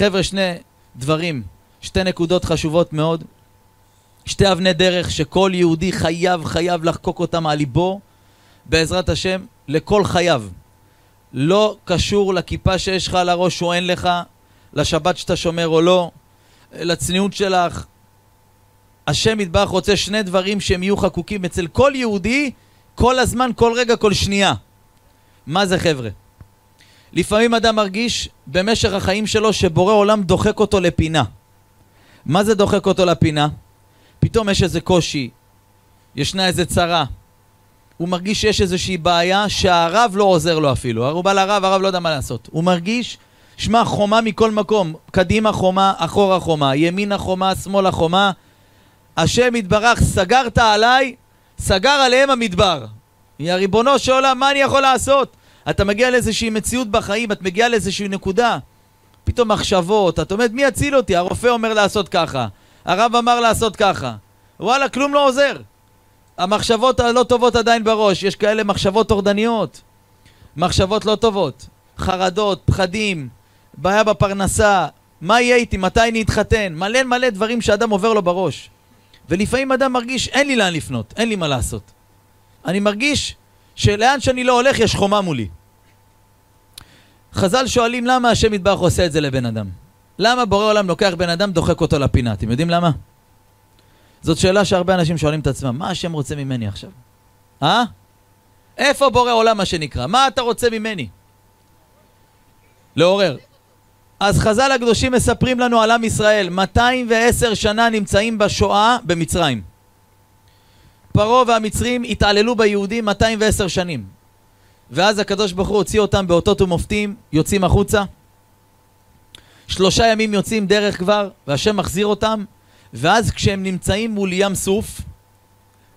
חבר'ה, שני דברים, שתי נקודות חשובות מאוד, שתי אבני דרך שכל יהודי חייב לחקוק אותם על ליבו, בעזרת השם, לכל חייו. לא קשור לכיפה שיש לך על הראש או אין לך, לשבת שאתה שומר או לא, לצניעות שלך. השם יתברך רוצה שני דברים שהם יהיו חקוקים אצל כל יהודי, כל הזמן, כל רגע, כל שנייה. מה זה, חבר'ה? לפעמים אדם מרגיש במשך החיים שלו שבורא עולם דוחק אותו לפינה. מה זה דוחק אותו לפינה? פתאום יש איזה קושי, ישנה איזה צרה, הוא מרגיש שיש איזושהי בעיה שהרב לא עוזר לו אפילו. הוא בא לרב, הרב לא יודע מה לעשות. הוא מרגיש, שמע, חומה מכל מקום, קדימה חומה, אחורה חומה, ימינה חומה, שמאלה חומה. השם יתברך, סגרת עליי, סגר עליהם המדבר. יא ריבונו של עולם, מה אני יכול לעשות? אתה מגיע לאיזושהי מציאות בחיים, את מגיע לאיזושהי נקודה, פתאום מחשבות, את אומרת, מי יציל אותי? הרופא אומר לעשות ככה, הרב אמר לעשות ככה. וואלה, כלום לא עוזר. המחשבות הלא טובות עדיין בראש, יש כאלה מחשבות טורדניות, מחשבות לא טובות, חרדות, פחדים, בעיה בפרנסה, מה יהיה איתי, מתי נתחתן, מלא דברים שאדם עובר לו בראש. ולפעמים אדם מרגיש, אין לי לאן לפנות, אין לי מה לעשות. אני מרגיש שלאן שאני לא הולך יש חומה מולי. חז"ל שואלים למה השם יתברך עושה את זה לבן אדם. למה בורא עולם לוקח בן אדם, דוחק אותו לפינה? אתם יודעים למה? זאת שאלה שהרבה אנשים שואלים את עצמם, מה השם רוצה ממני עכשיו? איפה בורא עולם, מה שנקרא? מה אתה רוצה ממני? לעורר. אז חז"ל הקדושים מספרים לנו על עם ישראל, 210 שנה נמצאים בשואה במצרים. פרעה והמצרים התעללו ביהודים 210 שנים. ואז הקדוש ברוך הוא הוציא אותם באותות ומופתים, יוצאים החוצה. 3 ימים יוצאים דרך כבר, והשם מחזיר אותם. ואז כשהם נמצאים מול ים סוף,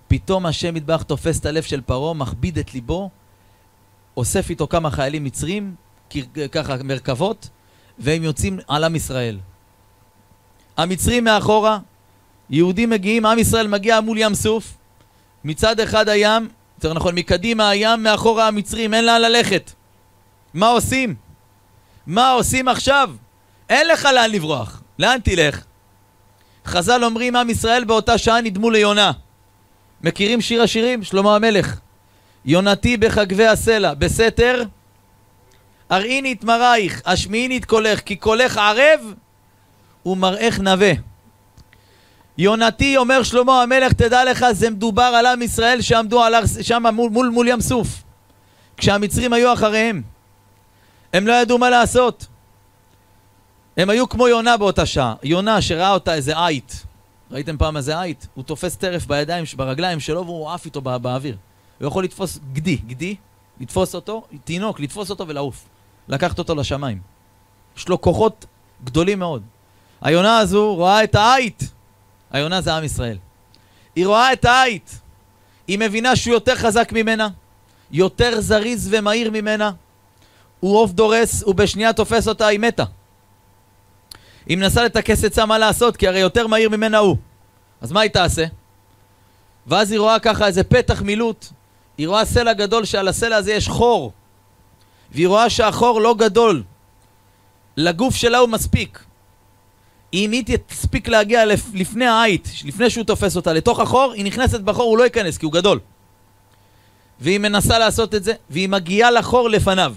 פתאום השם יתברך תופס את הלב של פרעה, מכביד את ליבו, אוסף איתו כמה חיילים מצרים, ככה מרכבות, והם יוצאים על עם ישראל. המצרים מאחורה, יהודים מגיעים, עם ישראל מגיע מול ים סוף, מצד אחד הים, יותר נכון, מקדימה הים, מאחורה המצרים, אין לאן ללכת. מה עושים? מה עושים עכשיו? אין לך לאן לברוח, לאן תלך? חז"ל אומרים, עם ישראל באותה שעה נדמו ליונה. מכירים שיר השירים? שלמה המלך. יונתי בחגבי הסלע, בסתר, ארעיני את מראייך, השמיעיני את קולך, כי קולך ערב ומראייך נווה. יונתי, אומר שלמה המלך, תדע לך, זה מדובר על עם ישראל שעמדו שם מול ים סוף. כשהמצרים היו אחריהם, הם לא ידעו מה לעשות. הם היו כמו יונה באותה שעה. יונה שראה אותה איזה עית. ראיתם פעם איזה עית? הוא תופס טרף בידיים, ברגליים שלו, והוא עף איתו באוויר. הוא יכול לתפוס גדי, לתפוס אותו, תינוק, לתפוס אותו ולעוף. לקחת אותו לשמיים. יש לו כוחות גדולים מאוד. היונה הזו רואה את העית. היונה זה עם ישראל. היא רואה את העית. היא מבינה שהוא יותר חזק ממנה, יותר זריז ומהיר ממנה. הוא עוף דורס, ובשנייה תופס אותה, היא מתה. היא מנסה לתקס עצה מה לעשות, כי הרי יותר מהיר ממנה הוא. אז מה היא תעשה? ואז היא רואה ככה איזה פתח מילוט, היא רואה סלע גדול שעל הסלע הזה יש חור, והיא רואה שהחור לא גדול, לגוף שלה הוא מספיק. אם היא תספיק להגיע לפני העית, לפני שהוא תופס אותה, לתוך החור, היא נכנסת בחור, הוא לא ייכנס כי הוא גדול. והיא מנסה לעשות את זה, והיא מגיעה לחור לפניו.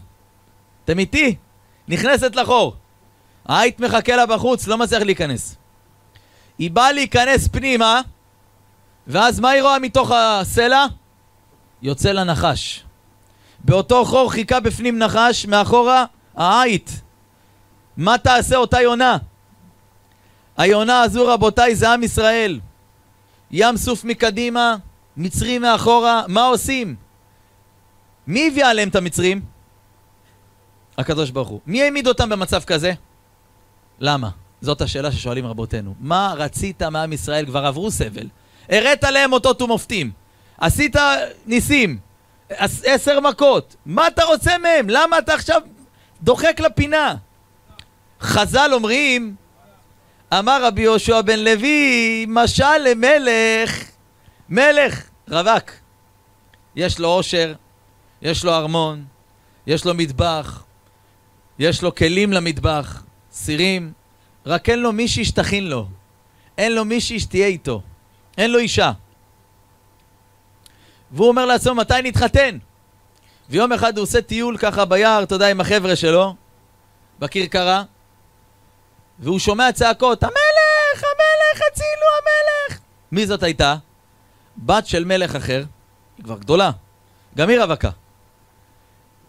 אתם איתי? נכנסת לחור. העית מחכה לה בחוץ, לא מצליח להיכנס. היא באה להיכנס פנימה, ואז מה היא רואה מתוך הסלע? יוצא לה נחש. באותו חור חיכה בפנים נחש, מאחורה העית. מה תעשה אותה יונה? היונה הזו, רבותיי, זה עם ישראל. ים סוף מקדימה, מצרים מאחורה, מה עושים? מי הביא עליהם את המצרים? הקדוש ברוך הוא. מי העמיד אותם במצב כזה? למה? זאת השאלה ששואלים רבותינו. מה רצית מעם ישראל? כבר עברו סבל. הראת להם אותות ומופתים. עשית ניסים. 10 מכות. מה אתה רוצה מהם? למה אתה עכשיו דוחק לפינה? חז"ל אומרים, אמר רבי יושע בן לוי, משל למלך. מלך, רווק. יש לו עושר, יש לו ארמון, יש לו מטבח, יש לו כלים למטבח. סירים, רק אין לו מישהי שתכין לו, אין לו מישהי שתהיה איתו, אין לו אישה. והוא אומר לעצמו, מתי נתחתן? ויום אחד הוא עושה טיול ככה ביער, אתה יודע, עם החבר'ה שלו, בקרקרה, והוא שומע צעקות, המלך, המלך, הצילו, המלך. מי זאת הייתה? בת של מלך אחר, היא כבר גדולה, גם היא רווקה.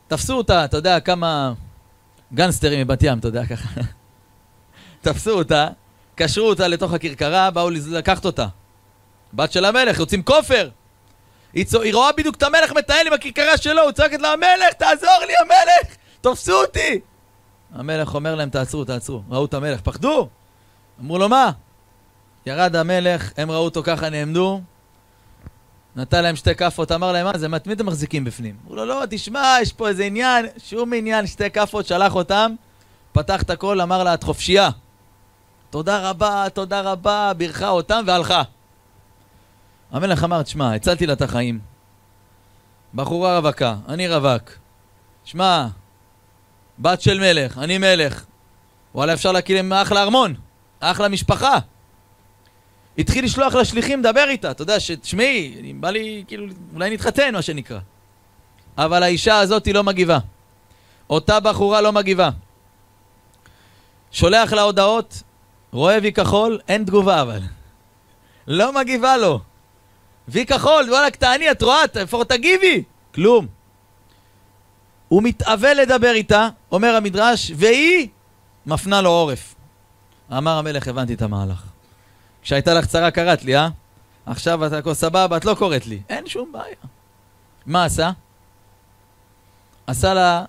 תפסו אותה, אתה יודע, כמה גנסטרים מבת ים, אתה יודע, ככה. תפסו אותה, קשרו אותה לתוך הקרקרה, באו לקחת אותה. בת של המלך, יוצאים כופר. היא רואה בדיוק את המלך מתנהל עם הכיכרה שלו, הוא צועקת לה, המלך, תעזור לי, המלך, תופסו אותי. המלך אומר להם, תעצרו, תעצרו. ראו את המלך, פחדו. אמרו לו, מה? ירד המלך, הם ראו אותו ככה, נעמדו. נתן להם שתי כפות, אמר להם, מה זה, מי אתם מחזיקים בפנים? אמרו לו, לא, תשמע, יש פה איזה עניין, שום עניין, שתי כפות, שלח אותם, פתח את הכל, אמר לה, את חופשייה. תודה רבה, תודה רבה, בירכה אותם והלכה. המלך אמר, תשמע, הצלתי לה את החיים. בחורה רווקה, אני רווק. תשמע, בת של מלך, אני מלך. וואלה, אפשר להקים אחלה ארמון, אחלה משפחה. התחיל לשלוח לשליחים, דבר איתה. אתה יודע, שתשמעי, בא לי, כאילו, אולי נתחתן, מה שנקרא. אבל האישה הזאת היא לא מגיבה. אותה בחורה לא מגיבה. שולח לה הודעות, רואה וי כחול, אין תגובה אבל. לא מגיבה לו. וי כחול, וואלה, קטעני, את רואה, איפה תגיבי? כלום. הוא מתאווה לדבר איתה, אומר המדרש, והיא מפנה לו עורף. אמר המלך, הבנתי את המהלך. כשהייתה לך צרה קראת לי, אה? עכשיו אתה כל סבבה, את לא קוראת לי. אין שום בעיה. מה עשה? עשה לה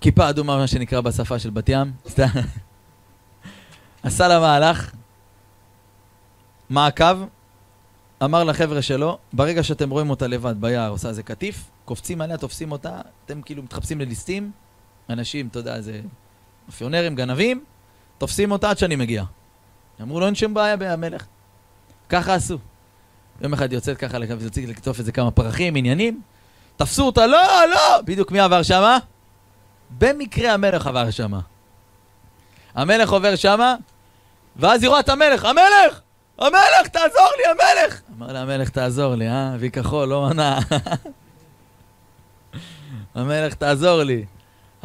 כיפה אדומה, מה שנקרא בשפה של בת ים. עשה לה מהלך, מעקב, אמר לחבר'ה שלו, ברגע שאתם רואים אותה לבד ביער, עושה איזה קטיף, קופצים עליה, תופסים אותה, אתם כאילו מתחפשים לליסטים, אנשים, אתה יודע, זה אפיונרים, גנבים, תופסים אותה עד שאני מגיע. אמרו, לא אין שם בעיה בהמלך. ככה עשו. יום אחד יוצאת ככה, יוצאים לקטוף איזה כמה פרחים, עניינים, תפסו אותה, לא, לא! בדיוק מי עבר שמה? במקרה המלך עבר שמה. המלך עובר שמה, ואז היא רואה את המלך, המלך! המלך, תעזור לי, המלך! אמר לה, המלך, תעזור לי, אה? והיא כחול, לא עונה. המלך, תעזור לי.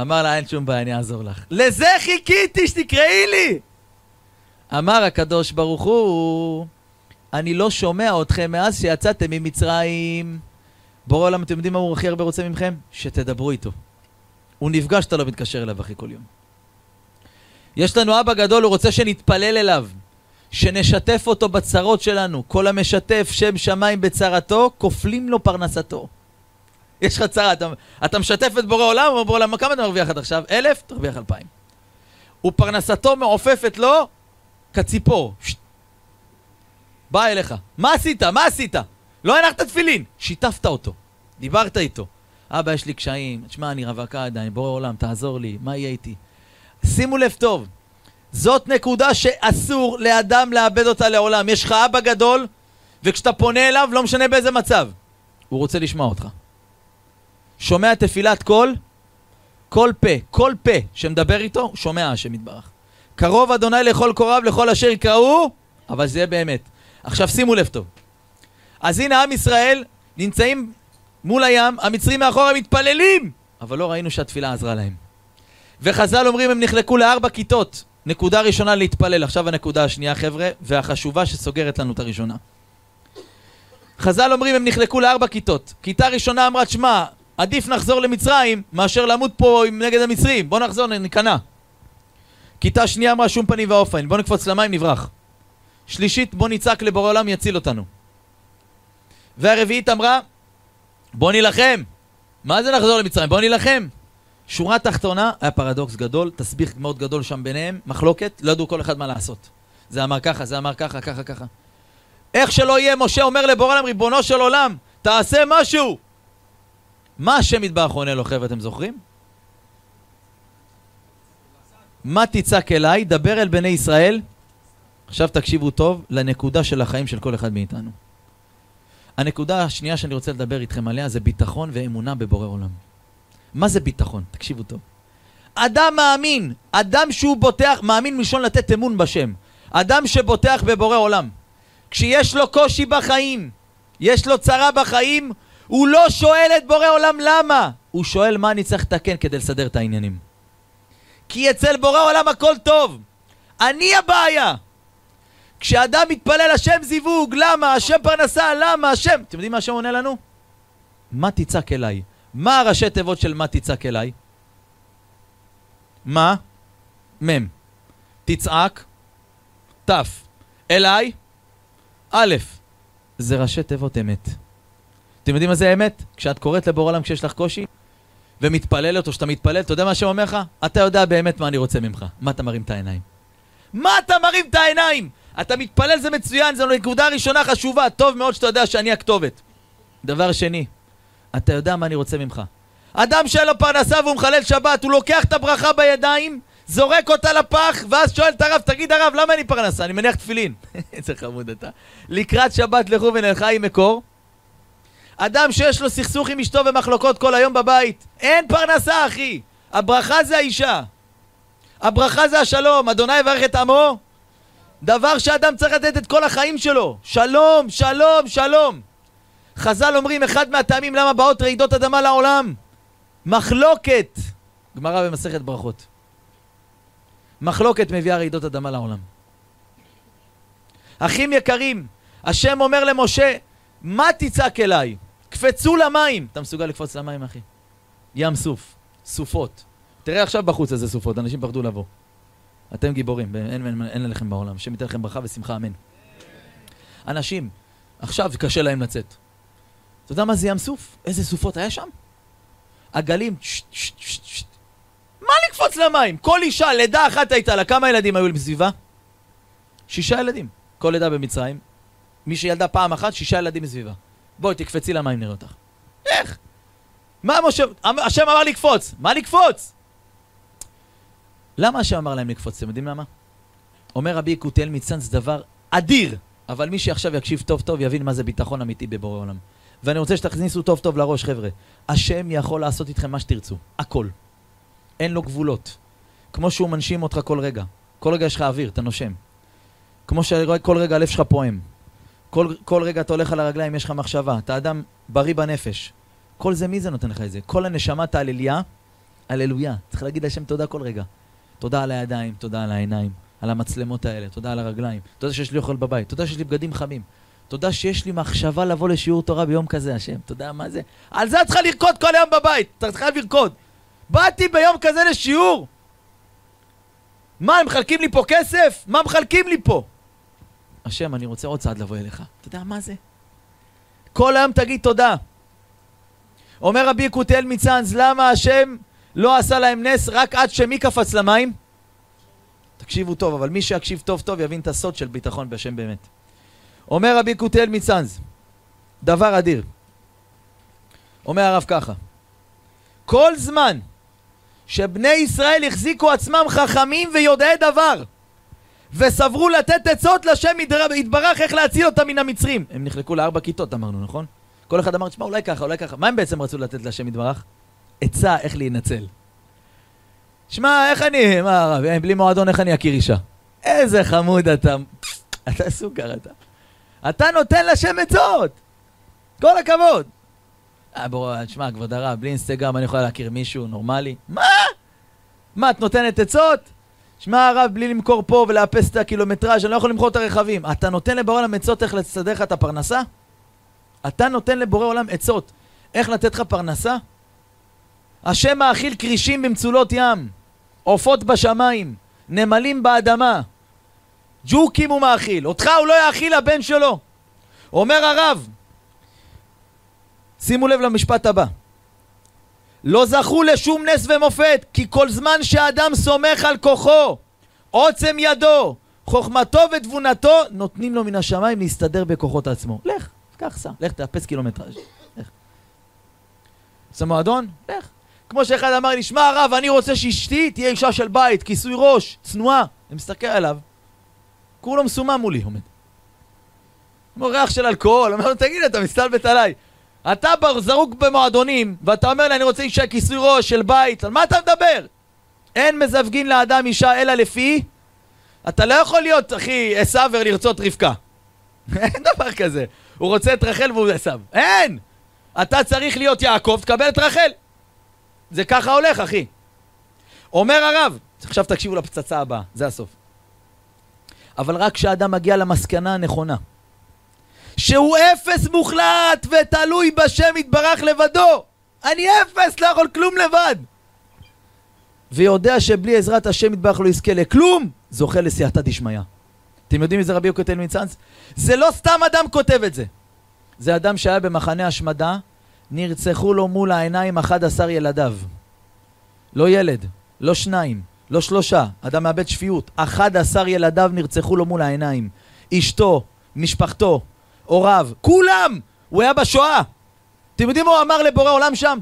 אמר לה, אין שום בעיה, אני אעזור לך. לזה חיכיתי שתקראי לי! אמר הקדוש ברוך הוא, אני לא שומע אתכם מאז שיצאתם ממצרים. בורא עולם, אתם יודעים מה הוא הכי הרבה רוצה ממכם? שתדברו איתו. הוא נפגש, אתה לא מתקשר אליו אחי כל יום. יש לנו אבא גדול, הוא רוצה שנתפלל אליו. שנשתף אותו בצרות שלנו. כל המשתף שם שמיים בצרתו, כופלים לו פרנסתו. יש לך צרה, אתה משתף את בורא עולם, ובורא עולם, כמה אתה מרוויח עד עכשיו? 1,000? תרוויח 2,000. ופרנסתו מעופפת לו, כציפור, בא אליך, מה עשית? מה עשית? לא הנחת תפילין, שיתפת אותו, דיברת איתו, אבא יש לי קשיים, תשמע אני רווקה עדיין, בורא עולם תעזור לי, מה יהיה איתי? שימו לב טוב, זאת נקודה שאסור לאדם לאבד אותה לעולם, יש לך אבא גדול וכשאתה פונה אליו לא משנה באיזה מצב, הוא רוצה לשמוע אותך, שומע תפילת קול, כל פה שמדבר איתו, שומע השם יתברך. קרוב אדוני לכל קוראיו, לכל אשר יקראו, אבל זה באמת. עכשיו שימו לב טוב. אז הנה עם ישראל נמצאים מול הים, המצרים מאחורה מתפללים, אבל לא ראינו שהתפילה עזרה להם. וחז"ל אומרים הם נחלקו לארבע כיתות. נקודה ראשונה להתפלל, עכשיו הנקודה השנייה חבר'ה, והחשובה שסוגרת לנו את הראשונה. חז"ל אומרים הם נחלקו לארבע כיתות. כיתה ראשונה אמרה, שמע, עדיף נחזור למצרים מאשר למות פה נגד המצרים. בוא נחזור, נקנה. כיתה שנייה אמרה שום פנים ואופן, בוא נקפוץ למים נברח. שלישית, בוא ניצק לבורא עולם יציל אותנו. והרביעית אמרה, בוא נלחם. מה זה נחזור למצרים? בוא נלחם. שורה תחתונה, היה פרדוקס גדול, תסביך מאוד גדול שם ביניהם, מחלוקת, לא ידעו כל אחד מה לעשות. זה אמר ככה, זה אמר ככה, ככה, ככה. איך שלא יהיה, משה אומר לבורא עולם, ריבונו של עולם, תעשה משהו. מה השם יתברך עונה לו, חבר'ה, אתם זוכרים? מה תצעק אליי? דבר אל בני ישראל. עכשיו תקשיבו טוב לנקודה של החיים של כל אחד מאיתנו. הנקודה השנייה שאני רוצה לדבר איתכם עליה זה ביטחון ואמונה בבורא עולם. מה זה ביטחון? תקשיבו טוב. אדם מאמין, אדם שהוא בוטח, מאמין מלשון לתת אמון בשם, אדם שבוטח בבורא עולם, כשיש לו קושי בחיים, יש לו צרה בחיים, הוא לא שואל את בורא עולם למה, הוא שואל מה אני צריך לתקן כדי לסדר את העניינים. כי אצל בורא עולם הכל טוב, אני הבעיה. כשאדם מתפלל השם זיווג, למה? השם פרנסה, למה? השם, אתם יודעים מה השם עונה לנו? מה תצעק אליי? מה הראשי תיבות של מה תצעק אליי? מה? מם. תצעק. תף. אליי. א', זה ראשי תיבות אמת. אתם יודעים מה זה אמת? כשאת קוראת לבורא עולם כשיש לך קושי ומתפללת, או שאתה מתפלל, אתה יודע מה השם אומר לך? אתה יודע באמת מה אני רוצה ממך. מה אתה מרים את העיניים? מה אתה מרים את העיניים? אתה מתפלל, זה מצוין, זו נקודה ראשונה חשובה, טוב מאוד שאתה יודע שאני הכתובת. דבר שני, אתה יודע מה אני רוצה ממך. אדם שאין לו פרנסה והוא מחלל שבת, הוא לוקח את הברכה בידיים, זורק אותה לפח, ואז שואל את הרב, תגיד הרב, למה אין לי פרנסה? אני מניח תפילין. איזה חמוד אתה. לקראת שבת לכו ונלכה עם מקור. אדם שיש לו סכסוך עם אשתו ומחלוקות כל היום בבית, אין פרנסה אחי. הברכה זה האישה. הברכה זה השלום. אדוני יברך את עמו. דבר שאדם צריך לתת את כל החיים שלו. שלום, שלום, שלום. חז"ל אומרים, אחד מהטעמים למה באות רעידות אדמה לעולם. מחלוקת. גמרא במסכת ברכות. מחלוקת מביאה רעידות אדמה לעולם. אחים יקרים, השם אומר למשה, מה תצעק אליי? קפצו למים. אתה מסוגל לקפוץ למים, אחי? ים סוף, סופות. תראה עכשיו בחוץ איזה סופות, אנשים פחדו לבוא. אתם גיבורים, אין לכם בעולם. השם ייתן לכם ברכה ושמחה, אמן. אנשים, עכשיו קשה להם לצאת. אתה יודע מה זה ים סוף? איזה סופות היה שם? הגלים, מה לקפוץ למים? כל אישה, לידה אחת הייתה לה, כמה ילדים היו בסביבה? 6 ילדים. כל לידה במצרים. מי שילדה פעם אחת, 6 ילדים בסביבה. בואי, תקפצי למים, נראה אותך. איך? מה משה? השם אמר לקפוץ. מה לקפוץ? למה השם אמר להם לקפוץ? אתם יודעים למה? אומר רבי יקותיאל מצאנז דבר אדיר, אבל מי שעכשיו יקשיב טוב טוב יבין מה זה ביטחון אמיתי בבורא עולם. ואני רוצה שתכניסו טוב טוב לראש, חבר'ה. השם יכול לעשות איתכם מה שתרצו. הכל. אין לו גבולות. כמו שהוא מנשים אותך כל רגע. כל רגע יש לך אוויר, אתה נושם. כמו שכל רגע הלב שלך פועם. כל רגע אתה הולך על הרגליים, יש לך מחשבה. אתה אדם בריא בנפש. כל זה, מי זה נותן לך את זה? כל הנשמת הלליה, הללויה. צריך להגיד לשם תודה כל רגע. תודה על הידיים, תודה על העיניים, על המצלמות האלה, תודה על הרגליים. תודה שיש לי אוכל בבית, תודה שיש לי בגדים חמים. תודה שיש לי מחשבה לבוא לשיעור תורה ביום כזה, השם. תודה, מה זה? על זה צריך לרקוד כל היום בבית. צריך לרקוד. באתי ביום כזה לשיעור. מה, הם מחלקים לי פה כסף? מה מחלקים לי פה? השם, אני רוצה עוד צעד לבוא אליך. תודה, מה זה? כל היום תגיד תודה. אומר רבי יקותיאל מצאנז, למה השם לא עשה להם נס רק עד שמי קפץ למים? תקשיבו טוב, אבל מי שיקשיב טוב טוב יבין את הסוד של ביטחון בהשם באמת. אומר רבי יקותיאל מצאנז, דבר אדיר. אומר הרב ככה, כל זמן שבני ישראל החזיקו עצמם חכמים ויודעי דבר, וסברו לתת עצות לשם יתברך איך להציל אותם מן המצרים. הם נחלקו ל4 כיתות, אמרנו, נכון? כל אחד אמר, תשמע, אולי ככה, אולי ככה. מה הם בעצם רצו לתת לשם יתברך? עצה איך להינצל. שמע, איך אני, מה הרב, בלי מועדון איך אני אכיר אישה? איזה חמוד אתה, אתה סוכר אתה. אתה נותן לשם עצות. כל הכבוד. בוא, תשמע, כבוד הרב, בלי אינסטגרם אני יכולה להכיר מישהו נורמלי. מה? מה, את נותנת עצות? שמע הרב, בלי למכור פה ולאפס את הקילומטראז' אני לא יכול למכור את הרכבים. אתה נותן לבורא עולם עצות איך לסדר לך את הפרנסה? אתה נותן לבורא עולם עצות איך לתת לך פרנסה? השם מאכיל קרישים במצולות ים, עופות בשמיים, נמלים באדמה, ג'וקים הוא מאכיל, אותך הוא לא יאכיל הבן שלו. אומר הרב, שימו לב למשפט הבא, לא זכו לשום נס ומופת, כי כל זמן שאדם סומך על כוחו, עוצם ידו, חוכמתו ותבונתו, נותנים לו מן השמיים להסתדר בכוחות עצמו. לך, כך סע, לך תאפס קילומטראז'. זה מועדון? לך. כמו שאחד אמר לי, שמע הרב, אני רוצה שאשתי תהיה אישה של בית, כיסוי ראש, צנועה. אני מסתכל עליו, כולו מסומם מולי, עומד. מורח של אלכוהול, אומר לו, תגיד, אתה מסתלבט עליי. אתה זרוק במועדונים, ואתה אומר לי, אני רוצה אישה כיסוי ראש של בית, על מה אתה מדבר? אין מזווגין לאדם אישה אלא לפי, אתה לא יכול להיות אחי עשיו ולרצות רבקה. אין דבר כזה. הוא רוצה את רחל והוא עשיו. אין! אתה צריך להיות יעקב, תקבל את רחל. זה ככה הולך אחי. אומר הרב, עכשיו תקשיבו לפצצה הבאה, זה הסוף. אבל רק כשאדם מגיע למסקנה הנכונה, שהוא אפס מוחלט ותלוי בשם יתברך לבדו, אני אפס, לא יכול כלום לבד, ויודע שבלי עזרת השם יתברך לא יזכה לכלום, זוכה לסייעתא דשמיא. אתם יודעים איזה רבי יוקטל מצאנס? זה לא סתם אדם כותב את זה. זה אדם שהיה במחנה השמדה, נרצחו לו מול העיניים 11 ילדיו. לא ילד, לא שניים, לא שלושה, אדם מאבד שפיות. 11 ילדיו נרצחו לו מול העיניים. אשתו, משפחתו, הוריו, כולם! הוא היה בשואה. אתם יודעים מה הוא אמר לבורא עולם שם?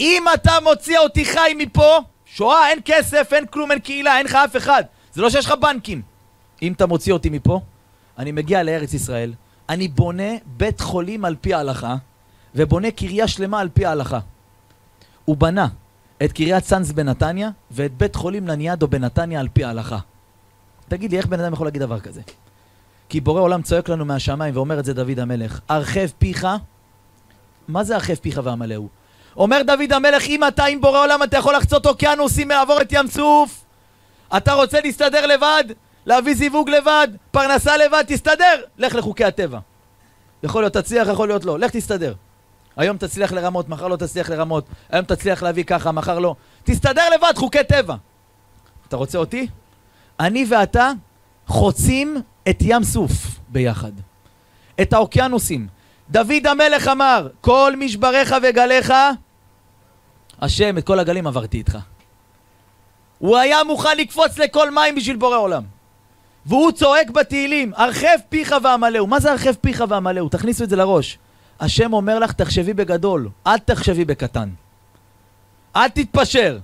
אם אתה מוציא אותי חי מפה, שואה, אין כסף, אין כלום, אין קהילה, אין לך אף אחד. זה לא שיש לך בנקים. אם אתה מוציא אותי מפה, אני מגיע לארץ ישראל, אני בונה בית חולים על פי ההלכה, ובונה קריה שלמה על פי ההלכה. הוא בנה את קריית סאנס בנתניה, ואת בית חולים לניאדו בנתניה על פי ההלכה. תגיד לי, איך בן אדם יכול להגיד דבר כזה? כי בורא עולם צועק לנו מהשמיים, ואומר את זה דוד המלך, הרחב פיך. מה זה הרחב פיך והמלאו? אומר דוד המלך, אם אתה עם בורא עולם, אתה יכול לחצות אוקיינוסים, לעבור את ים סוף. אתה רוצה להסתדר לבד, להביא זיווג לבד, פרנסה לבד, תסתדר. לך לחוקי הטבע. יכול להיות תצליח, יכול להיות לא. לך תסתדר. היום תצליח לרמות, מחר לא תצליח לרמות, היום תצליח להביא ככה, מחר לא. תסתדר לבד, חוקי טבע. אתה רוצה אותי? אני ואתה חוצים את ים סוף ביחד. את האוקיינוסים. דוד המלך אמר, כל משבריך וגליך, השם, את כל הגלים עברתי איתך. הוא היה מוכן לקפוץ לכל מים בשביל בורא עולם. והוא צועק בתהילים, הרחב פיך והמלאו. מה זה הרחב פיך והמלאו? תכניסו את זה לראש. השם אומר לך, תחשבי בגדול, אל תחשבי בקטן. אל תתפשר.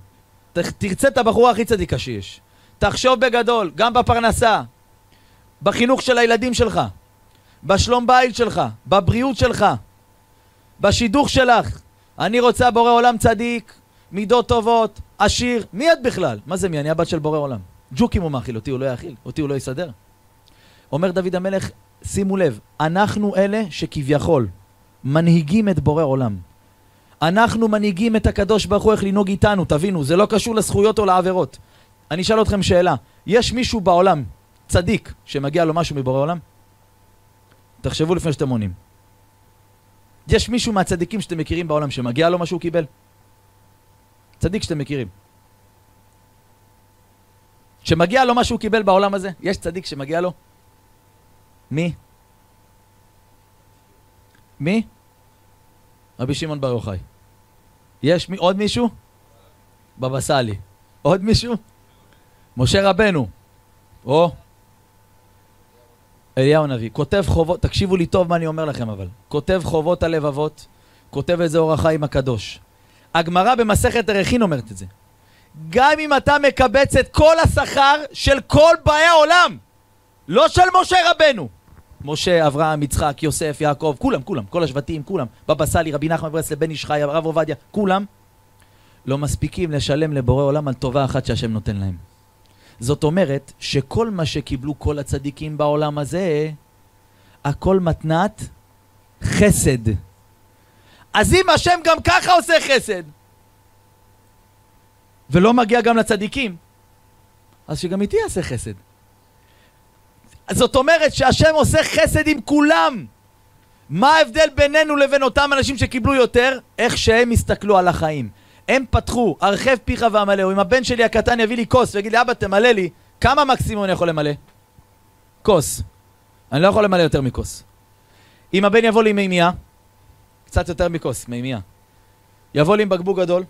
תרצה את הבחורה הכי צדיקה שיש. תחשוב בגדול, גם בפרנסה, בחינוך של הילדים שלך, בשלום בית שלך, בבריאות שלך, בשידוך שלך. אני רוצה בורא עולם צדיק, מידות טובות, עשיר. מי את בכלל? מה זה מי? אני הבת של בורא עולם. ג'וקים הוא מאכיל, אותי הוא לא יאכיל, אותי הוא לא יסדר. אומר דוד המלך, שימו לב, אנחנו אלה שכביכול מנהיגים את בורא עולם. אנחנו מנהיגים את הקדוש ברוך הוא איך לנהוג איתנו, תבינו, זה לא קשור לזכויות או לעבירות. אני אשאל אתכם שאלה, יש מישהו בעולם, צדיק, שמגיע לו משהו מבורא עולם? תחשבו לפני שאתם עונים. יש מישהו מהצדיקים שאתם מכירים בעולם שמגיע לו משהו הוא קיבל? צדיק שאתם מכירים. שמגיע לו משהו הוא קיבל בעולם הזה? יש צדיק שמגיע לו? מי? מי? רבי שמעון בר יוחאי. יש עוד מישהו? בבא סאלי. עוד מישהו? משה רבנו. או אליהו הנביא. כותב חובות, תקשיבו לי טוב מה אני אומר לכם אבל. כותב חובות הלבבות, כותב את זה אור החיים הקדוש. הגמרא במסכת ערכין אומרת את זה. גם אם אתה מקבץ את כל השכר של כל באי העולם, לא של משה רבנו. משה, אברהם, יצחק, יוסף, יעקב, כולם, כולם, כל השבטים, כולם. בבא סאלי, רבי נחמן מברסלב, בן ישחאי, הרב עובדיה, כולם. לא מספיקים לשלם לבורא עולם על טובה אחת שהשם נותן להם. זאת אומרת שכל מה שקיבלו כל הצדיקים בעולם הזה, הכל מתנת חסד. אז אם השם גם ככה עושה חסד, ולא מגיע גם לצדיקים, אז שגם איתי יעשה חסד. זאת אומרת שהשם עושה חסד עם כולם. מה ההבדל בינינו לבין אותם אנשים שקיבלו יותר? איך שהם הסתכלו על החיים. הם פתחו, הרחב פיך והמלאו. אם הבן שלי הקטן יביא לי כוס ויגיד לי, אבא תמלא לי, כמה מקסימום אני יכול למלא? כוס. אני לא יכול למלא יותר מכוס. אם הבן יבוא לי מימייה, קצת יותר מכוס, מימייה. יבוא לי עם בקבוק גדול,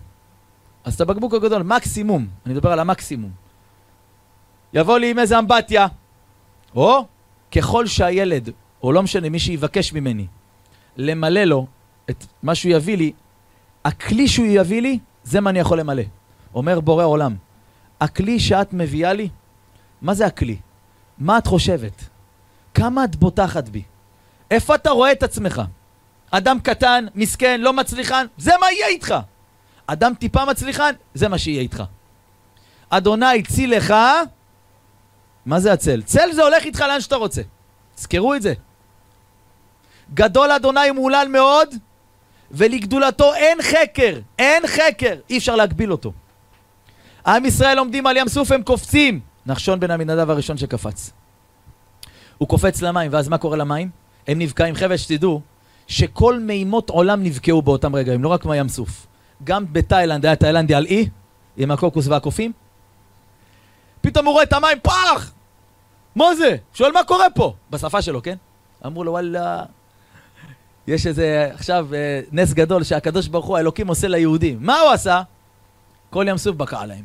אז את הבקבוק הגדול, מקסימום, אני מדבר על המקסימום. יבוא לי עם איזה אמבטיה, או ככל שהילד, או לא משנה, מי שיבקש ממני, למלא לו את מה שהוא יביא לי, הכלי שהוא יביא לי, זה מה אני יכול למלא. אומר בורא עולם, הכלי שאת מביאה לי, מה זה הכלי? מה את חושבת? כמה את בוטחת בי? איפה אתה רואה את עצמך? אדם קטן, מסכן, לא מצליחן, זה מה יהיה איתך. אדם טיפה מצליחן, זה מה שיהיה איתך. אדוני ציל לך. מה זה הצל? צל זה הולך איתך לאן שאתה רוצה. תזכרו את זה. גדול אדוני מולל מאוד, ולגדולתו אין חקר, אין חקר, אי אפשר להגביל אותו. עם ישראל עומדים על ים סוף, הם קופצים. נחשון בן עמינדב הראשון שקפץ. הוא קופץ למים, ואז מה קורה למים? הם נבקעים. חבר'ה, שתדעו שכל מימות עולם נבקעו באותם רגעים, לא רק מים סוף. גם בתאילנד, היה תאילנדי על אי, עם הקוקוס והקופים. פתאום הוא רואה את המים, פרח! מה זה? שואל מה קורה פה? בשפה שלו, כן? אמרו לו, וואלה, יש איזה עכשיו נס גדול שהקדוש ברוך הוא, האלוקים עושה ליהודים. מה הוא עשה? כל ים סוף בקע להם.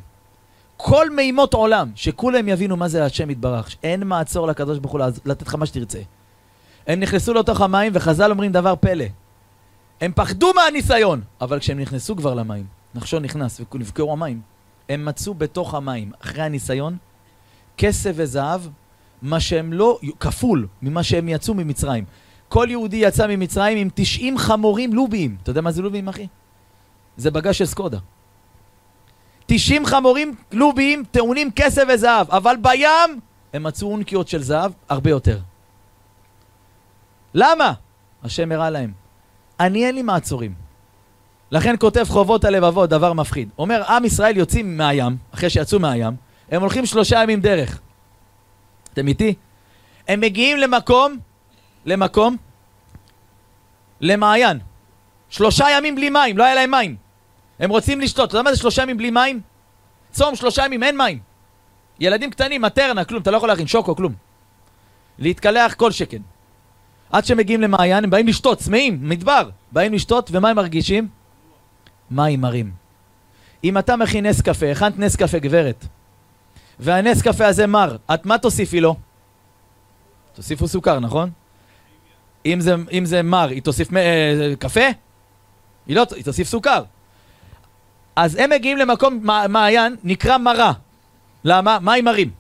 כל מימות עולם, שכולם יבינו מה זה השם יתברך. אין מעצור לקדוש ברוך הוא לתת לך מה שתרצה. הם נכנסו לתוך המים, וחז"ל אומרים דבר פלא. הם פחדו מהניסיון, אבל כשהם נכנסו כבר למים, נחשון נכנס ונבקעו המים, הם מצאו בתוך המים, אחרי הניסיון, כסף וזהב, מה שהם לא, כפול ממה שהם יצאו ממצרים. כל יהודי יצא ממצרים עם 90 חמורים לוביים. אתה יודע מה זה לוביים, אחי? זה בגש של סקודה. 90 חמורים לוביים טעונים כסף וזהב, אבל בים הם מצאו אונקיות של זהב הרבה יותר. למה? השם הראה להם. אני אין לי מעצורים. לכן כותב חובות הלבבות, דבר מפחיד. אומר, עם ישראל יוצאים מהים, אחרי שיצאו מהים, הם הולכים 3 ימים דרך. אתם איתי? הם מגיעים למקום, למעיין. 3 ימים בלי מים, לא היה להם מים. הם רוצים לשתות. אתה יודע מה זה 3 ימים בלי מים? צום 3 ימים, אין מים. ילדים קטנים, מטרנה, כלום. אתה לא יכול להכין שוקו, כלום. להתקלח כל שכן. עד שמגיעים למעיין, הם באים לשתות, צמאים, מדבר. באים לשתות, ומה הם מרגישים? מים מרים. אם אתה מכין נס קפה, הכנת נס קפה גברת, והנס קפה הזה מר, את מה תוסיפי לו? תוסיפו סוכר, נכון? אם זה מר, היא תוסיף קפה? היא לא, היא תוסיף סוכר. אז הם מגיעים למקום מעיין, נקרא מרה. למה? מים מרים.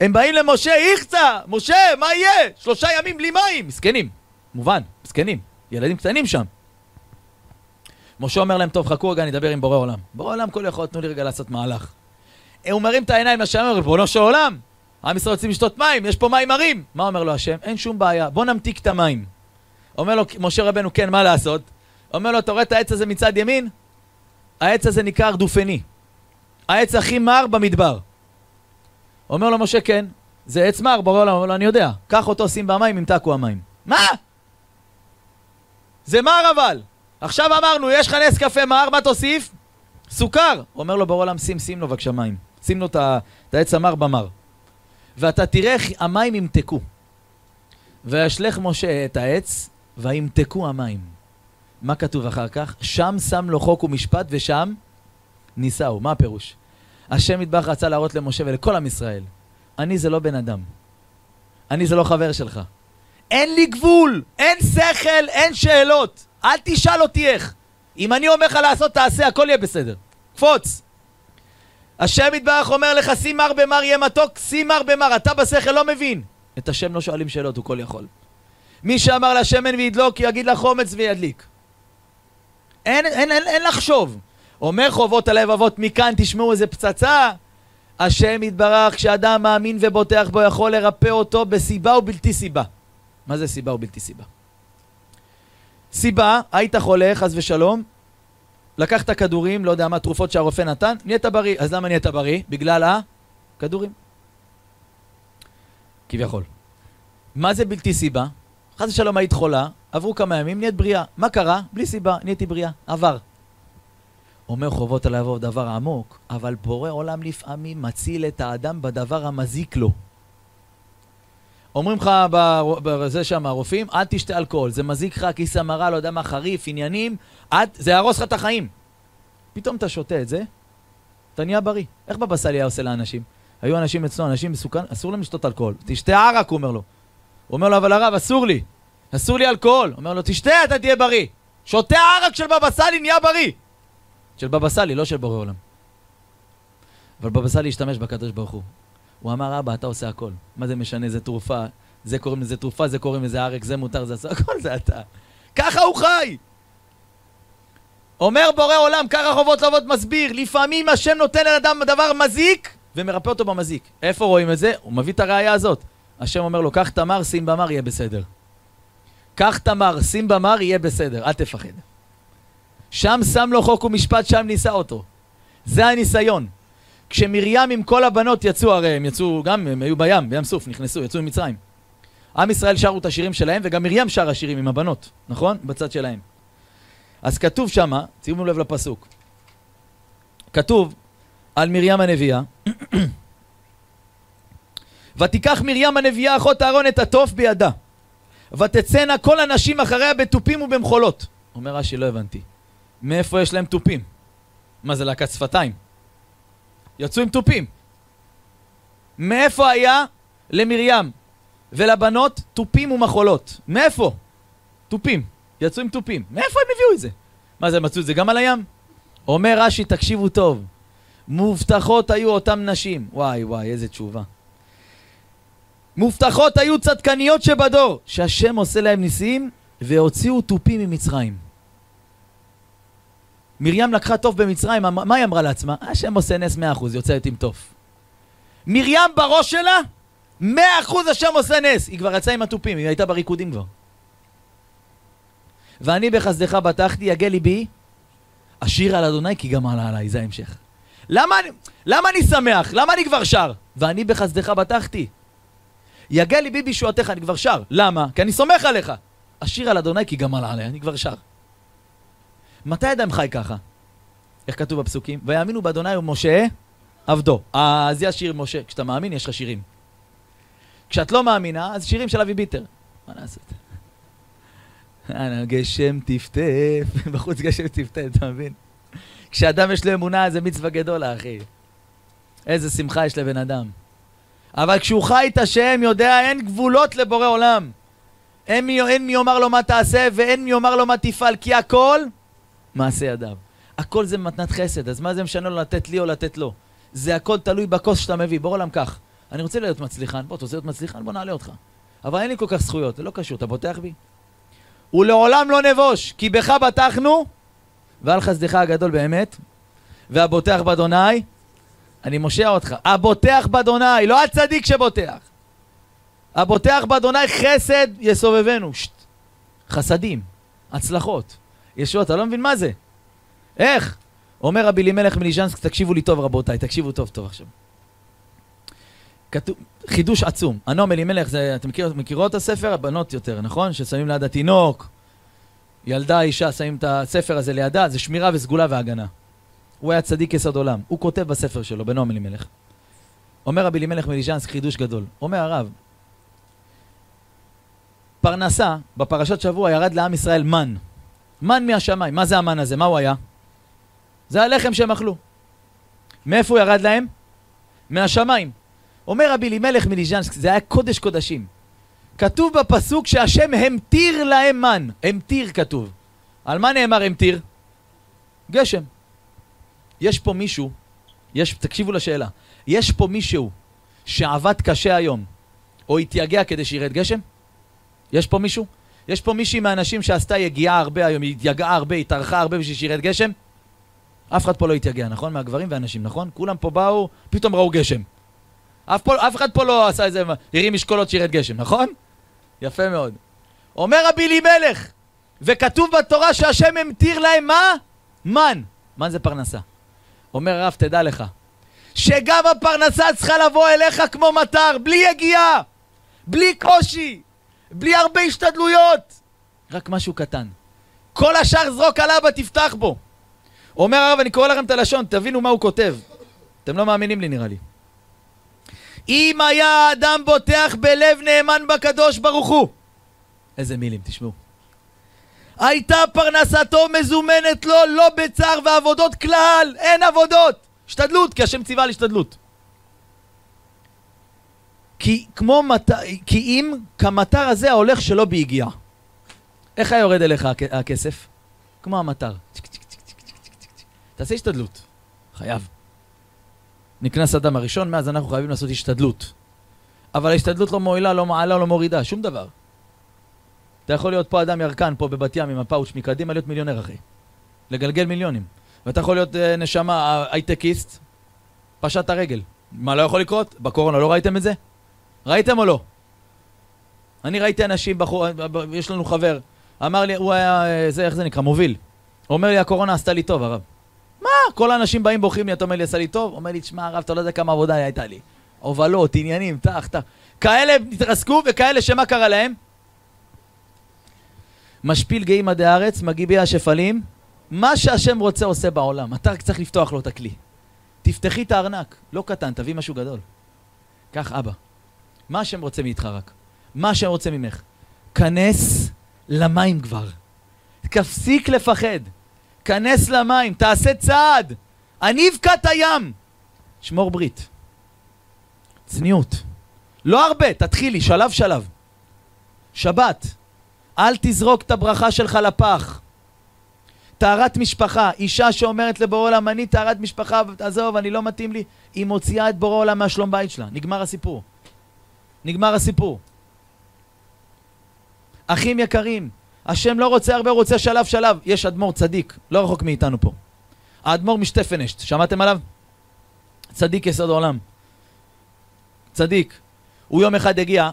הם באים למשה, יחצה, משה, מה יהיה? 3 ימים בלי מים. מסכנים, מובן, מסכנים. ילדים קטנים שם. משה אומר להם, טוב, חכו רגע, אני אדבר עם בורא עולם. בורא עולם כל יכול, תנו לי רגע לעשות מהלך. הוא מרים את העיניים לשם, אומר, בוא נושא עולם. עם ישראל רוצים לשתות מים, יש פה מים מרים. מה אומר לו השם? אין שום בעיה, בוא נמתיק את המים. אומר לו, משה רבנו, כן, מה לעשות? אומר לו, אתה רואה את העץ הזה מצד ימין? העץ הזה נקרא דופני. העץ הכי מר במדבר. אומר לו משה, כן, זה עץ מר, בורא עולם, אומר לו, אני יודע, קח אותו, שים במים, ימתקו המים. מה? זה מר אבל. עכשיו אמרנו, יש לך נס קפה מר, מה תוסיף? סוכר. אומר לו בורא עולם, שים לו בבקשה מים. שים לו את העץ המר במר. ואתה תראה, המים ימתקו. וישלח משה את העץ, וימתקו המים. מה כתוב אחר כך? שם שם לו חוק ומשפט, ושם ניסהו. מה הפירוש? השם יתברך רצה להראות למשה ולכל עם ישראל, אני זה לא בן אדם, אני זה לא חבר שלך, אין לי גבול, אין שכל, אין שאלות, אל תשאל אותי איך. אם אני אומר לך לעשות, תעשה, הכל יהיה בסדר, קפוץ. השם יתברך אומר לך, שים מר במר יהיה מתוק, שים מר במר, אתה בשכל לא מבין. את השם לא שואלים שאלות, הוא כל יכול. מי שאמר לשמן וידלוק, יגיד לך חומץ וידליק. אין לחשוב. אומר חובות הלבבות, מכאן תשמעו איזה פצצה. השם יתברך, כשאדם מאמין ובוטח בו, יכול לרפא אותו בסיבה ובלתי סיבה. מה זה סיבה ובלתי סיבה? סיבה, היית חולה, חס ושלום, לקחת כדורים, לא יודע מה, תרופות שהרופא נתן, נהיית בריא. אז למה נהיית בריא? בגלל הכדורים. כביכול. מה זה בלתי סיבה? חס ושלום היית חולה, עברו כמה ימים, נהיית בריאה. מה קרה? בלי סיבה, נהייתי בריאה. עבר. אומר חובות הלבבות דבר עמוק, אבל בורא עולם לפעמים מציל את האדם בדבר המזיק לו. אומרים לך בזה שם הרופאים, אל תשתה אלכוהול, זה מזיק לך, כיס המרה, לא יודע מה, חריף, עניינים, זה יהרוס לך את החיים. פתאום אתה שותה את זה, אתה נהיה בריא. איך בבא סאלי היה עושה לאנשים? היו אנשים אצלו, אנשים מסוכן, אסור להם לשתות אלכוהול. תשתה ערק, הוא אומר לו. הוא אומר לו, אבל הרב, אסור לי אלכוהול. אומר לו, תשתה, אתה תהיה בריא. שותה ערק של בבא סאלי, נהיה בריא. של בבא סאלי, לא של בורא עולם. אבל בבא סאלי השתמש בקדוש ברוך הוא. הוא אמר, אבא, אתה עושה הכל. מה זה משנה? זה תרופה. זה קוראים לזה תרופה, זה קוראים לזה ערק, זה מותר, זה עושה הכל, זה אתה. ככה הוא חי. אומר בורא עולם, ככה חובות לבות מסביר, לפעמים השם נותן לאדם דבר מזיק, ומרפא אותו במזיק. איפה רואים את זה? הוא מביא את הראייה הזאת. השם אומר לו, קח תמר, שים במר, יהיה בסדר. קח תמר, שים במר, יהיה בסדר, אל תפחד. שם שם לו חוק ומשפט, שם ניסה אותו. זה הניסיון. כשמריאם עם כל הבנות יצאו, הרי הם יצאו גם, הם היו בים, בים סוף, נכנסו, יצאו ממצרים. עם ישראל שרו את השירים שלהם, וגם מריאם שר השירים עם הבנות, נכון? בצד שלהם. אז כתוב שמה, שימו לב לפסוק. כתוב על מריאם הנביאה, ותיקח מריאם הנביאה אחות אהרון את התוף בידה, ותצאנה כל הנשים אחריה בתופים ובמחולות. אומר רש"י, לא הבנתי. מאיפה יש להם תופים? מה זה, להקת שפתיים? יצאו עם תופים. מאיפה היה למריאם ולבנות תופים ומחולות? מאיפה? תופים. יצאו עם תופים. מאיפה הם הביאו את זה? מה זה, מצאו את זה גם על הים? אומר רש"י, תקשיבו טוב. מובטחות היו אותם נשים. וואי וואי, איזה תשובה. מובטחות היו צדקניות שבדור, שהשם עושה להם ניסים, והוציאו תופים ממצרים. מריאם לקחה תוף במצרים, מה היא אמרה לעצמה? השם עושה נס 100%, יוצאת עם תוף. מריאם בראש שלה, 100% השם עושה נס. היא כבר יצאה עם התופים, היא הייתה בריקודים כבר. ואני בחסדך בטחתי, יגל ליבי, השיר על אדוני, כי גם עליי, זה ההמשך. למה אני שמח? למה אני כבר שר? ואני בחסדך בטחתי. יגל ליבי בישועתך, אני כבר שר. למה? כי אני סומך עליך. השיר על אדוני, כי גם עליי, אני כבר שר. מתי אדם חי ככה? איך כתוב בפסוקים? ויאמינו באדוני ומשה עבדו. אז יש שיר משה. כשאתה מאמין, יש לך שירים. כשאת לא מאמינה, אז שירים של אבי ביטר. מה נעשית? גשם תפטף, בחוץ גשם תפטף, אתה מבין? כשאדם יש לו אמונה, זה מצווה גדולה, אחי. איזה שמחה יש לבן אדם. אבל כשהוא חי את השם, יודע, אין גבולות לבורא עולם. אין מי אומר לו מה תעשה, ואין מי אומר לו מה תפעל, כי הכל מעשה ידיו. הכל זה מתנת חסד, אז מה זה משנה לו לתת לי או לתת לו? זה הכל תלוי בכוס שאתה מביא, בורא עולם כך. אני רוצה להיות מצליחן, בוא, אתה רוצה להיות מצליחן, בוא נעלה אותך. אבל אין לי כל כך זכויות, זה לא קשור, אתה בוטח בי. ולעולם לא נבוש, כי בך בטחנו, ועל חסדך הגדול באמת, והבוטח באדוני, אני מושיע אותך. הבוטח באדוני, לא הצדיק שבוטח. הבוטח באדוני, חסד יסובבנו. חסדים, הצלחות. ישוע, אתה לא מבין מה זה? איך? אומר רבי אלימלך מליז'נסק, תקשיבו לי טוב רבותיי, תקשיבו טוב טוב עכשיו. חידוש עצום. הנועם אלימלך, אתם מכירות את הספר? הבנות יותר, נכון? ששמים ליד התינוק, ילדה, אישה, שמים את הספר הזה לידה, זה שמירה וסגולה והגנה. הוא היה צדיק יסוד עולם. הוא כותב בספר שלו, בנועם אלימלך. אומר רבי אלימלך מליז'נסק, חידוש גדול. אומר הרב, פרנסה, בפרשת שבוע ירד לעם ישראל מן. מן מהשמיים. מה זה המן הזה? מה הוא היה? זה הלחם שהם אכלו. מאיפה הוא ירד להם? מהשמיים. אומר רבי אלימלך מליז'נסק, זה היה קודש קודשים. כתוב בפסוק שהשם המתיר להם מן. המתיר כתוב. על מה נאמר המתיר? גשם. יש פה מישהו, תקשיבו לשאלה, יש פה מישהו שעבד קשה היום, או התייגע כדי שירד גשם? יש פה מישהו? יש פה מישהי מהאנשים שעשתה יגיעה הרבה היום, היא התייגעה הרבה, היא התארכה הרבה בשביל שירד גשם? אף אחד פה לא התייגע, נכון? מהגברים והאנשים, נכון? כולם פה באו, פתאום ראו גשם. אף אחד פה לא עשה איזה, הרים משקולות שירד גשם, נכון? יפה מאוד. אומר רבי אלימלך, וכתוב בתורה שהשם המתיר להם מה? מן. מן זה פרנסה. אומר הרב, תדע לך, שגם הפרנסה צריכה לבוא אליך כמו מטר, בלי יגיעה, בלי קושי, בלי הרבה השתדלויות. רק משהו קטן. כל השאר זרוק עליו, תפתח בו. אומר הרב, אני קורא לכם את הלשון, תבינו מה הוא כותב. אתם לא מאמינים לי, נראה לי. אם היה אדם בוטח בלב נאמן בקדוש ברוך הוא. איזה מילים, תשמעו. הייתה פרנסתו מזומנת לו, לא בצער ועבודות כלל. אין עבודות. השתדלות, כי השם ציווה להשתדלות. כי אם כמטר הזה ההולך שלא בהגיעה. איך היה יורד אליך הכסף? כמו המטר. תעשה השתדלות. חייב. נכנס אדם הראשון, מאז אנחנו חייבים לעשות השתדלות. אבל ההשתדלות לא מועילה, לא מעלה, לא מורידה, שום דבר. אתה יכול להיות פה אדם ירקן, פה בבת ים עם הפאוץ' מקדימה, להיות מיליונר אחי. לגלגל מיליונים. ואתה יכול להיות נשמה הייטקיסט, פשט הרגל. מה לא יכול לקרות? בקורונה לא ראיתם את זה? ראיתם או לא? אני ראיתי אנשים, יש לנו חבר, אמר לי, הוא היה, איך זה נקרא, מוביל. הוא אומר לי, הקורונה עשתה לי טוב, הרב. מה? כל האנשים באים בוכים לי, אתה אומר לי, עשה לי טוב? אומר לי, תשמע, הרב, אתה לא יודע כמה עבודה הייתה לי. הובלות, עניינים, תחת. כאלה התרסקו וכאלה שמה קרה להם? משפיל גאים עדי הארץ, מגיבי השפלים. מה שהשם רוצה עושה בעולם, אתה רק צריך לפתוח לו את הכלי. תפתחי את הארנק, לא קטן, תביא משהו גדול. כך אבא, מה השם רוצה מאיתך רק? מה השם רוצה ממך? כנס למים כבר. תפסיק לפחד. כנס למים, תעשה צעד. אני אבקת הים. שמור ברית. צניעות. לא הרבה, תתחילי, שלב שלב. שבת. אל תזרוק את הברכה שלך לפח. תארת משפחה, אישה שאומרת לבורא עולם, אני תארת משפחה, עזוב, אני לא מתאים לי, היא מוציאה את בורא עולם מהשלום בית שלה. נגמר הסיפור. נגמר הסיפור. אחים יקרים, השם לא רוצה הרבה, רוצה שלב שלב. יש אדמור צדיק, לא רחוק מאיתנו פה. האדמור משטפנשט, שמעתם עליו? צדיק יסוד העולם. צדיק. הוא יום אחד הגיע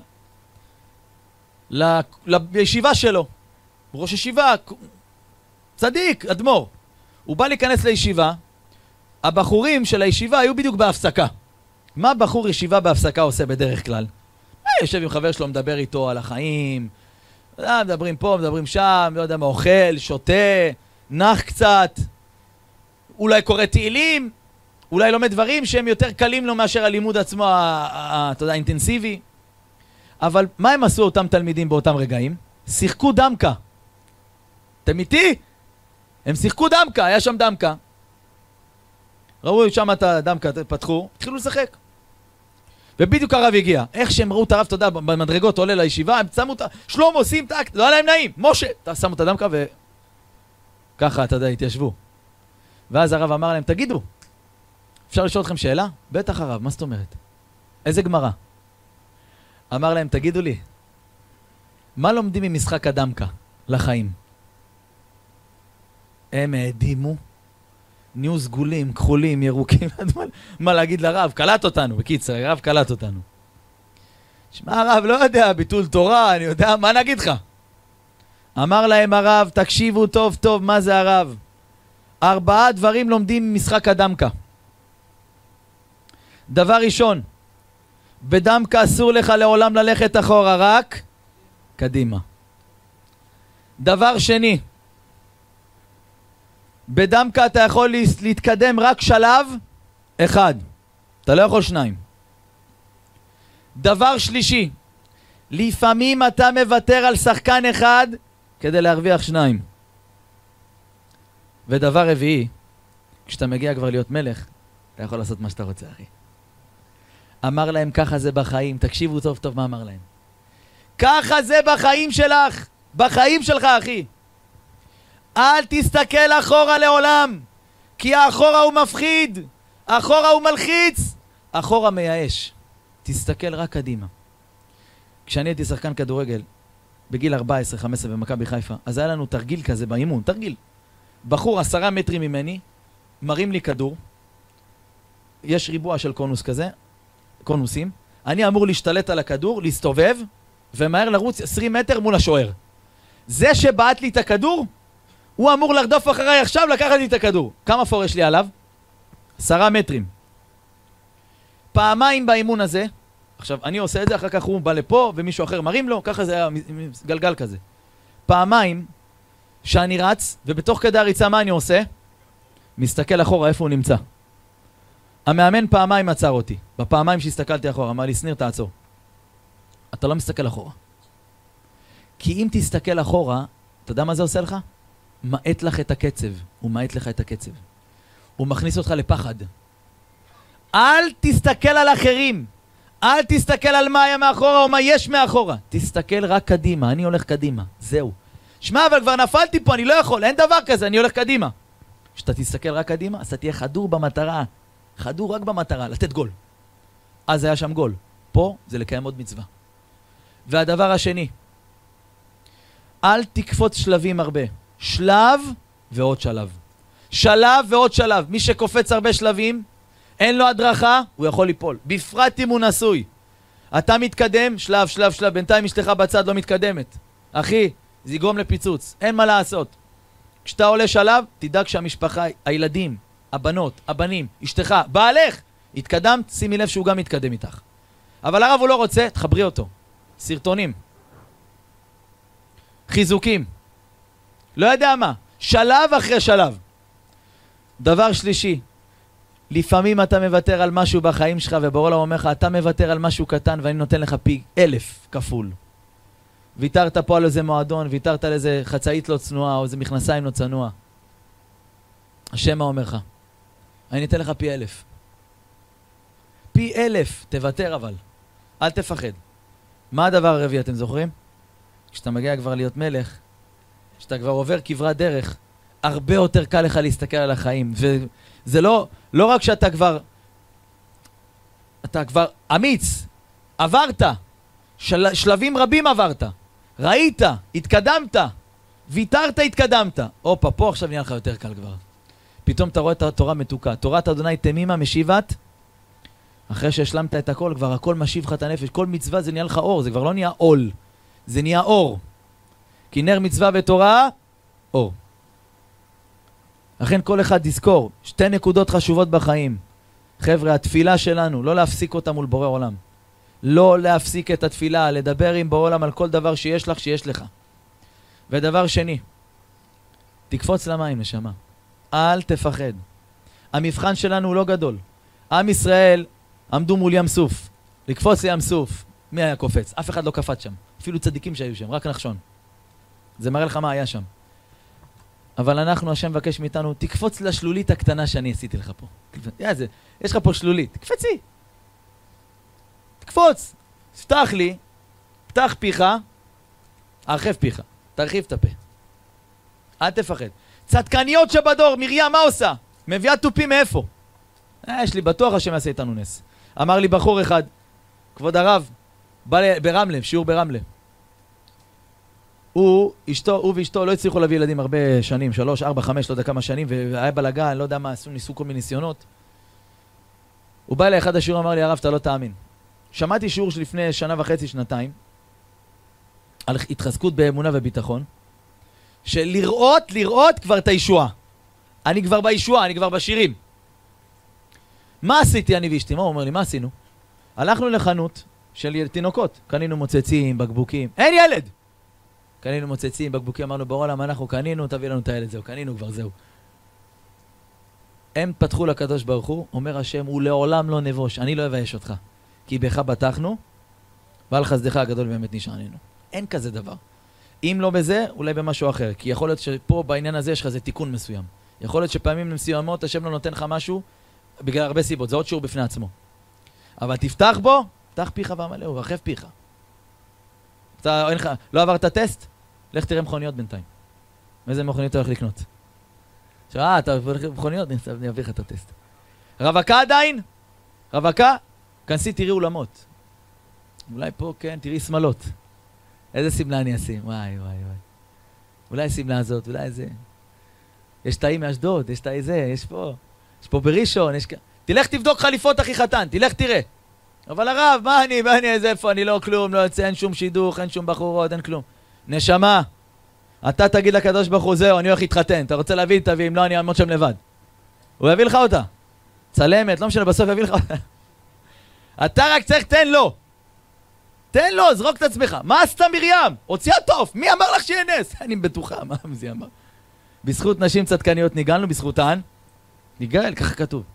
לישיבה שלו. ראש ישיבה, צדיק, אדמור. הוא בא להיכנס לישיבה, הבחורים של הישיבה היו בדיוק בהפסקה. מה בחור ישיבה בהפסקה עושה בדרך כלל? יושב עם חבר שלו, מדבר איתו על החיים, מדברים פה, מדברים שם, לא יודע מה, אוכל, שותה, נח קצת, אולי קורא תהילים, אולי לומד דברים שהם יותר קלים לו מאשר הלימוד עצמו, אתה יודע, אינטנסיבי. אבל מה הם עשו אותם תלמידים באותם רגעים? שיחקו דמקה. אתם איתי? הם שיחקו דמקה, היה שם דמקה. ראו שם את הדמקה, פתחו, התחילו לשחק. ובדיוק הרב הגיע. איך שהם ראו את הרב, תודה, במדרגות עולה לישיבה, הם שמו את... שלום עושים, לא היה להם נעים. משה, שמו את הדמקה ו... ככה, אתה יודע, התיישבו. ואז הרב אמר להם, תגידו, אפשר לשאול אתכם שאלה? בטח הרב, מה זאת אומרת? איזה גמרא? אמר להם, תגידו לי, מה לומדים ממשחק הדמקה לחיים? הם העדימו, נהיו סגולים, כחולים, ירוקים, מה להגיד לרב? קלט אותנו, בקיצר, הרב קלט אותנו. שמע, הרב, לא יודע, ביטול תורה, אני יודע, מה נגיד לך? אמר להם הרב, תקשיבו טוב טוב, מה זה הרב? 4 דברים לומדים ממשחק הדמקה. דבר ראשון, בדמקה אסור לך לעולם ללכת אחורה, רק קדימה. דבר שני, בדמקה אתה יכול להתקדם רק שלב אחד, אתה לא יכול 2. דבר שלישי, לפעמים אתה מוותר על שחקן אחד כדי להרוויח 2. ודבר רביעי, כשאתה מגיע כבר להיות מלך, אתה יכול לעשות מה שאתה רוצה, אחי. אמר להם, ככה זה בחיים. תקשיבו טוב טוב מה אמר להם. ככה זה בחיים שלך, בחיים שלך, אחי. אל תסתכל אחורה לעולם, כי האחורה הוא מפחיד, אחורה הוא מלחיץ, אחורה מייאש. תסתכל רק קדימה. כשאני הייתי שחקן כדורגל, בגיל 14-15 במכבי חיפה, אז היה לנו תרגיל כזה באימון, תרגיל. בחור 10 מטרים ממני, מרים לי כדור, יש ריבוע של קונוס כזה, קונוסים, אני אמור להשתלט על הכדור, להסתובב, ומהר לרוץ 20 מטר מול השוער. זה שבעט לי את הכדור, הוא אמור לרדוף אחריי עכשיו, לקחת לי את הכדור. כמה פורש לי עליו? 10 מטרים. פעמיים באימון הזה, עכשיו אני עושה את זה, אחר כך הוא בא לפה, ומישהו אחר מרים לו, ככה זה היה גלגל כזה. פעמיים שאני רץ, ובתוך כדי הריצה מה אני עושה? מסתכל אחורה איפה הוא נמצא. המאמן פעמיים עצר אותי. בפעמיים שהסתכלתי אחורה, אמר לי, סניר, תעצור. אתה לא מסתכל אחורה. כי אם תסתכל אחורה, אתה יודע מה זה עושה לך? מעט לך את הקצב. הוא מעט לך את הקצב. הוא מכניס אותך לפחד. אל תסתכל על אחרים. אל תסתכל על מה היה מאחורה או מה יש מאחורה. תסתכל רק קדימה. אני הולך קדימה. זהו. שמע, אבל כבר נפלתי פה, אני לא יכול. אין דבר כזה, אני הולך קדימה. כשאתה תסתכל רק קדימה, אז אתה תהיה חדור במטרה. חדור רק במטרה, לתת גול. אז היה שם גול. פה זה לקיים עוד מצווה. והדבר השני, אל תקפוץ שלבים הרבה. שלב ועוד שלב. שלב ועוד שלב. מי שקופץ הרבה שלבים, אין לו הדרכה, הוא יכול ליפול. בפרט אם הוא נשוי. אתה מתקדם, שלב, שלב, שלב. בינתיים אשתך בצד לא מתקדמת. אחי, זה יגרום לפיצוץ. אין מה לעשות. כשאתה עולה שלב, תדאג שהמשפחה, הילדים, הבנות, הבנים, אשתך, בעלך, התקדמת, שימי לב שהוא גם מתקדם איתך. אבל הרב הוא לא רוצה, תחברי אותו. סרטונים. חיזוקים. לא יודע מה. שלב אחרי שלב. דבר שלישי, לפעמים אתה מוותר על משהו בחיים שלך, וברור לו אומר לך, אתה מוותר על משהו קטן, ואני נותן לך פי 1,000 כפול. ויתרת פה על איזה מועדון, ויתרת על איזה חצאית לא צנועה, או איזה מכנסיים לא צנועה. השם מה אומר לך? אני אתן לך פי 1,000. פי 1,000, תוותר אבל. אל תפחד. מה הדבר הרביעי, אתם זוכרים? כשאתה מגיע כבר להיות מלך, כשאתה כבר עובר כברת דרך, הרבה יותר קל לך להסתכל על החיים. וזה לא רק שאתה כבר, אתה כבר אמיץ, עברת, שלבים רבים עברת, ראית, התקדמת, ויתרת, התקדמת. אופה, פה עכשיו נהיה לך יותר קל כבר. פתאום אתה רואה את התורה מתוקה. תורת אדוני תמימה משיבת, אחרי שהשלמת את הכל, כבר הכל משיב לך את הנפש. כל מצווה זה נהיה לך אור, זה כבר לא נהיה עול, זה נהיה אור. כי נר מצווה ותורה, אור. לכן כל אחד תזכור, שתי נקודות חשובות בחיים. חבר'ה, התפילה שלנו, לא להפסיק אותה מול בורא עולם. לא להפסיק את התפילה, לדבר עם בורא עולם על כל דבר שיש לך, שיש לך. ודבר שני, תקפוץ למים, נשמה. אל תפחד. המבחן שלנו הוא לא גדול. עם ישראל עמדו מול ים סוף. לקפוץ לים סוף. מי היה קופץ? אף אחד לא קפץ שם. אפילו צדיקים שהיו שם, רק נחשון. זה מראה לך מה היה שם. אבל אנחנו, השם מבקש מאיתנו, תקפוץ לשלולית הקטנה שאני עשיתי לך פה. יש לך פה שלולית, תקפצי. תקפוץ. פתח לי, פתח פיך, הרחב פיך, תרחיב את הפה. אל תפחד. צדקניות שבדור, מריאם, מה עושה? מביאה תופים מאיפה? יש לי בטוח השם יעשה איתנו נס. אמר לי בחור אחד, כבוד הרב, בא ברמלה, שיעור ברמלה. הוא ואשתו לא הצליחו להביא ילדים הרבה שנים, 3, 4, 5, לא יודע כמה שנים, והיה בלגן, לא יודע מה, ניסו כל מיני ניסיונות. הוא בא אליי אחד השיעור, אמר לי, הרב, אתה לא תאמין. שמעתי שיעור שלפני 1.5 שנתיים, על התחזקות באמונה וביטחון, שלראות, כבר את הישועה. אני כבר בישועה, אני כבר בשירים. מה עשיתי אני ואשתי? מה הוא אומר לי, מה עשינו? הלכנו לחנות של תינוקות, קנינו מוצצים, בקבוקים, אין ילד! קנינו מוצצים, בקבוקים, אמרנו, בורא עולם, אנחנו קנינו, תביא לנו את הילד, זהו, קנינו כבר, זהו. הם פתחו לקדוש ברוך הוא, אומר השם, הוא לעולם לא נבוש, אני לא אבייש אותך, כי בך בטחנו, ועל חסדך הגדול באמת נשעננו. אין כזה דבר. אם לא בזה, אולי במשהו אחר, כי יכול להיות שפה בעניין הזה יש לך זה תיקון מסוים. יכול להיות שפעמים למסיומות, השם לא נותן לך משהו, בגלל הרבה סיבות, זה עוד שיעור בפני עצמו. אבל תפתח בו, תפתח פיך והמלא, ורחב פיך. אתה, אין לך, לא עברת טסט? לך תראה מכוניות בינתיים. איזה מכוניות אתה הולך לקנות? אתה הולך למכוניות? אני אביא לך את הטסט. רווקה עדיין? רווקה? כנסי, תראי אולמות. אולי פה, כן, תראי סמלות. איזה סמלה אני אשים? וואי, וואי, וואי. אולי סמלה הזאת, אולי זה. יש תאים מאשדוד, יש תאי זה, יש פה. יש פה בראשון, יש... תלך תבדוק חליפות אחי חתן, תלך תראה. אבל הרב, מה אני, איפה, אני לא כלום, לא יוצא, אין שום שידוך, אין שום בחורות, אין כלום. נשמה, אתה תגיד לקדוש ברוך הוא, זהו, אני הולך להתחתן, אתה רוצה להביא, תביא, אם לא, אני אעמוד שם לבד. הוא יביא לך אותה. צלמת, לא משנה, בסוף יביא לך אותה. אתה רק צריך, תן לו. תן לו, זרוק את עצמך. מה עשתה מריאם? הוציאה תוף, מי אמר לך שיהיה נס? אני בטוחה, מה זה אמר? בזכות נשים צדקניות ניגלנו, בזכותן. ניגל, ככה כתוב.